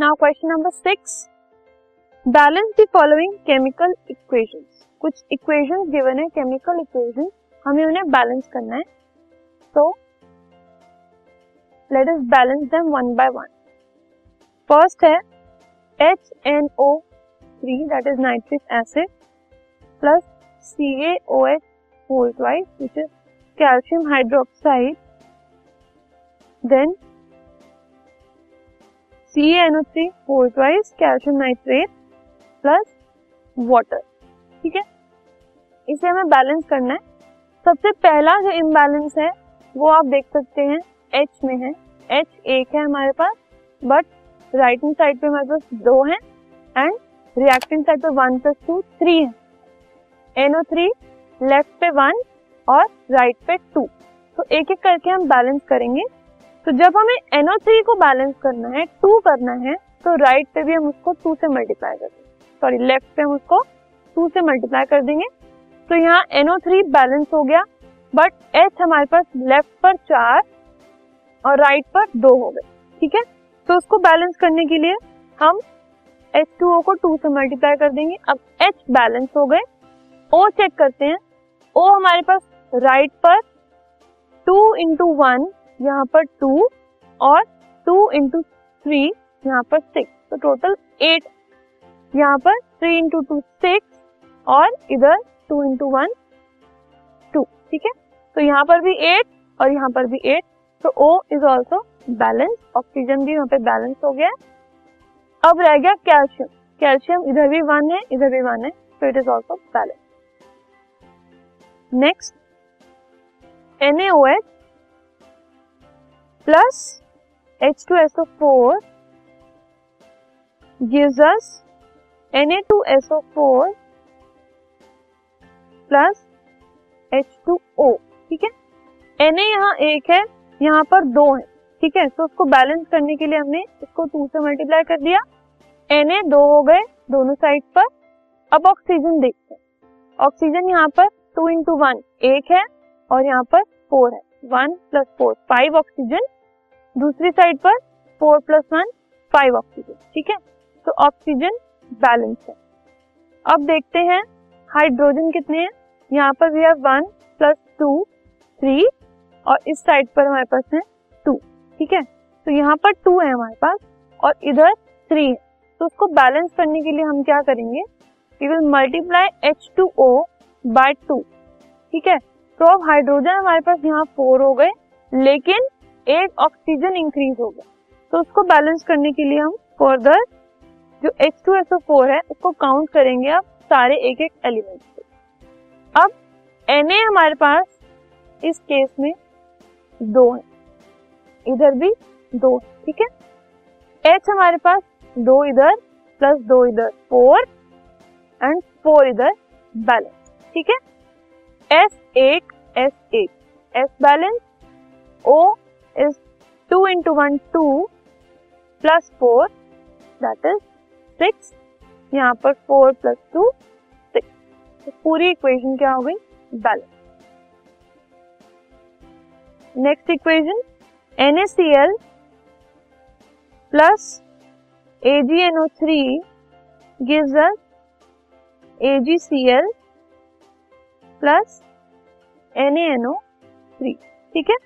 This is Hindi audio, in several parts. Now question number 6, balance the following chemical equations. कुछ इक्वेशंस गिवन है, केमिकल इक्वेशंस, हमें उन्हें बैलेंस करना है। So let us balance them one by one. First है HNO3 that is nitric acid plus CaOH whole twice which is calcium hydroxide, then CaNO3 whole twice calcium nitrate plus water। ठीक है, इसे हमें बैलेंस करना है। सबसे पहला जो इम्बैलेंस है वो आप देख सकते हैं H में है। H एक है हमारे पास, बट राइट हैंड साइड पे हमारे पास 2 है एंड रिएक्ट हैंड साइड पे 1+2=3 है। NO3 लेफ्ट पे 1 और राइट पे 2, तो एक एक करके हम बैलेंस करेंगे। तो जब हमें NO3 को बैलेंस करना है, 2 करना है, तो राइट पे भी हम उसको 2 से मल्टीप्लाई कर देंगे, सॉरी लेफ्ट पे हम उसको 2 से मल्टीप्लाई कर देंगे। तो यहाँ NO3 बैलेंस हो गया, बट H हमारे पास लेफ्ट पर 4 और राइट पर 2 हो गए। ठीक है, तो उसको बैलेंस करने के लिए हम H2O को 2 से मल्टीप्लाई कर देंगे। अब H बैलेंस हो गए। O चेक करते हैं। O हमारे पास राइट पर 2 into 1, यहाँ पर 2 और 2 into 3, यहाँ पर 6, तो टोटल 8। यहाँ पर 3 into 2 6 और इधर 2 into 1 2। ठीक है, तो यहाँ पर भी 8 और यहाँ पर भी 8, तो O is also balance. Oxygen भी यहाँ पे बैलेंस हो गया। अब रह गया कैल्शियम। कैल्शियम इधर भी 1 है, इधर भी 1 है, तो it is also balance. Next NaOH plus H2SO4 gives us Na2SO4 plus H2O। ठीक है, Na यहाँ 1 है, यहाँ पर 2 है। ठीक है, तो उसको बैलेंस करने के लिए हमने इसको 2 से मल्टीप्लाई कर दिया। Na 2 हो गए दोनों साइड पर। अब ऑक्सीजन देखते हैं। ऑक्सीजन यहाँ पर 2 into 1 1 है और यहाँ पर 4 है, 1 + 4 5 ऑक्सीजन। दूसरी साइड पर 4 + 1 5 ऑक्सीजन। ठीक है, तो ऑक्सीजन बैलेंस है। अब देखते हैं हाइड्रोजन कितने हैं। यहाँ पर भी है 1 + 2 3 और इस साइड पर हमारे पास है 2। ठीक है, तो यहाँ पर 2 है हमारे पास और इधर 3 है, तो उसको बैलेंस करने के लिए हम क्या करेंगे, we will multiply H2O bye 2। ठीक है, तो अब हाइड्रोजन हमारे पास यहाँ 4 हो गए, लेकिन एक ऑक्सीजन इंक्रीज हो गया, तो उसको बैलेंस करने के लिए हम फर्दर जो H2SO4 है उसको काउंट करेंगे अब सारे एक एक एलिमेंट से। अब Na हमारे पास इस केस में 2 है, इधर भी 2। ठीक है, H हमारे पास 2 इधर प्लस 2 इधर 4 एंड 4 इधर बैलेंस। ठीक है, S1 S balance. O is 2 into 1 2 plus 4 that is 6, यहाँ पर 4 + 2 6, तो पूरी इक्वेशन क्या हो गई, balance. Next equation NaCl plus AgNO3 gives us AgCl plus NaNO3। ठीक है,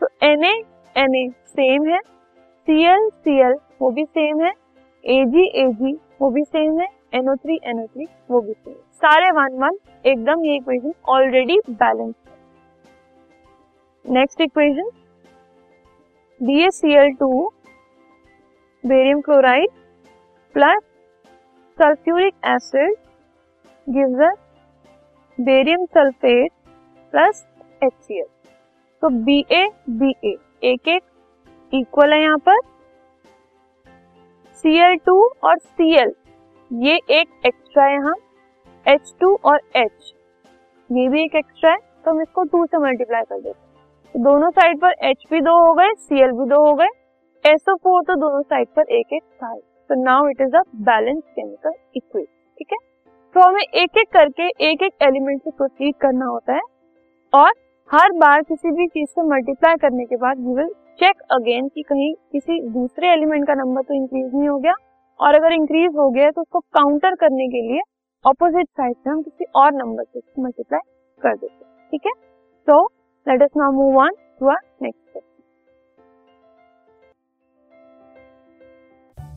तो Na सेम है, Cl वो भी सेम है, Ag वो भी सेम है, NO3 वो भी सेम है, सारे 1 1 एकदम। ये equation already balance. Next equation BaCl2 barium chloride plus sulphuric acid gives us barium sulphate plus HCl। तो BaBa एक एक इक्वल है, यहाँ पर Cl2 और Cl ये एक एक्स्ट्रा है, यहाँ H2 और H ये भी एक एक्स्ट्रा है, तो हम इसको 2 से मल्टीप्लाई कर देते हैं। तो दोनों साइड पर H भी 2 हो गए, Cl भी 2 हो गए, SO4 तो दोनों साइड पर 1 1 था। तो now it is a balance chemical equation. ठीक है, तो हमें एक एक करके एक एक एलिमेंट से प्रोसीड करना होता है और हर बार किसी भी चीज को मल्टीप्लाई करने के बाद यू विल चेक अगेन कि कहीं किसी दूसरे एलिमेंट का नंबर तो इंक्रीज नहीं हो गया, और अगर इंक्रीज हो गया तो उसको काउंटर करने के लिए ऑपोजिट साइड से हम किसी और नंबर से मल्टीप्लाई कर देते हैं। ठीक है, so let us now move on to our next question.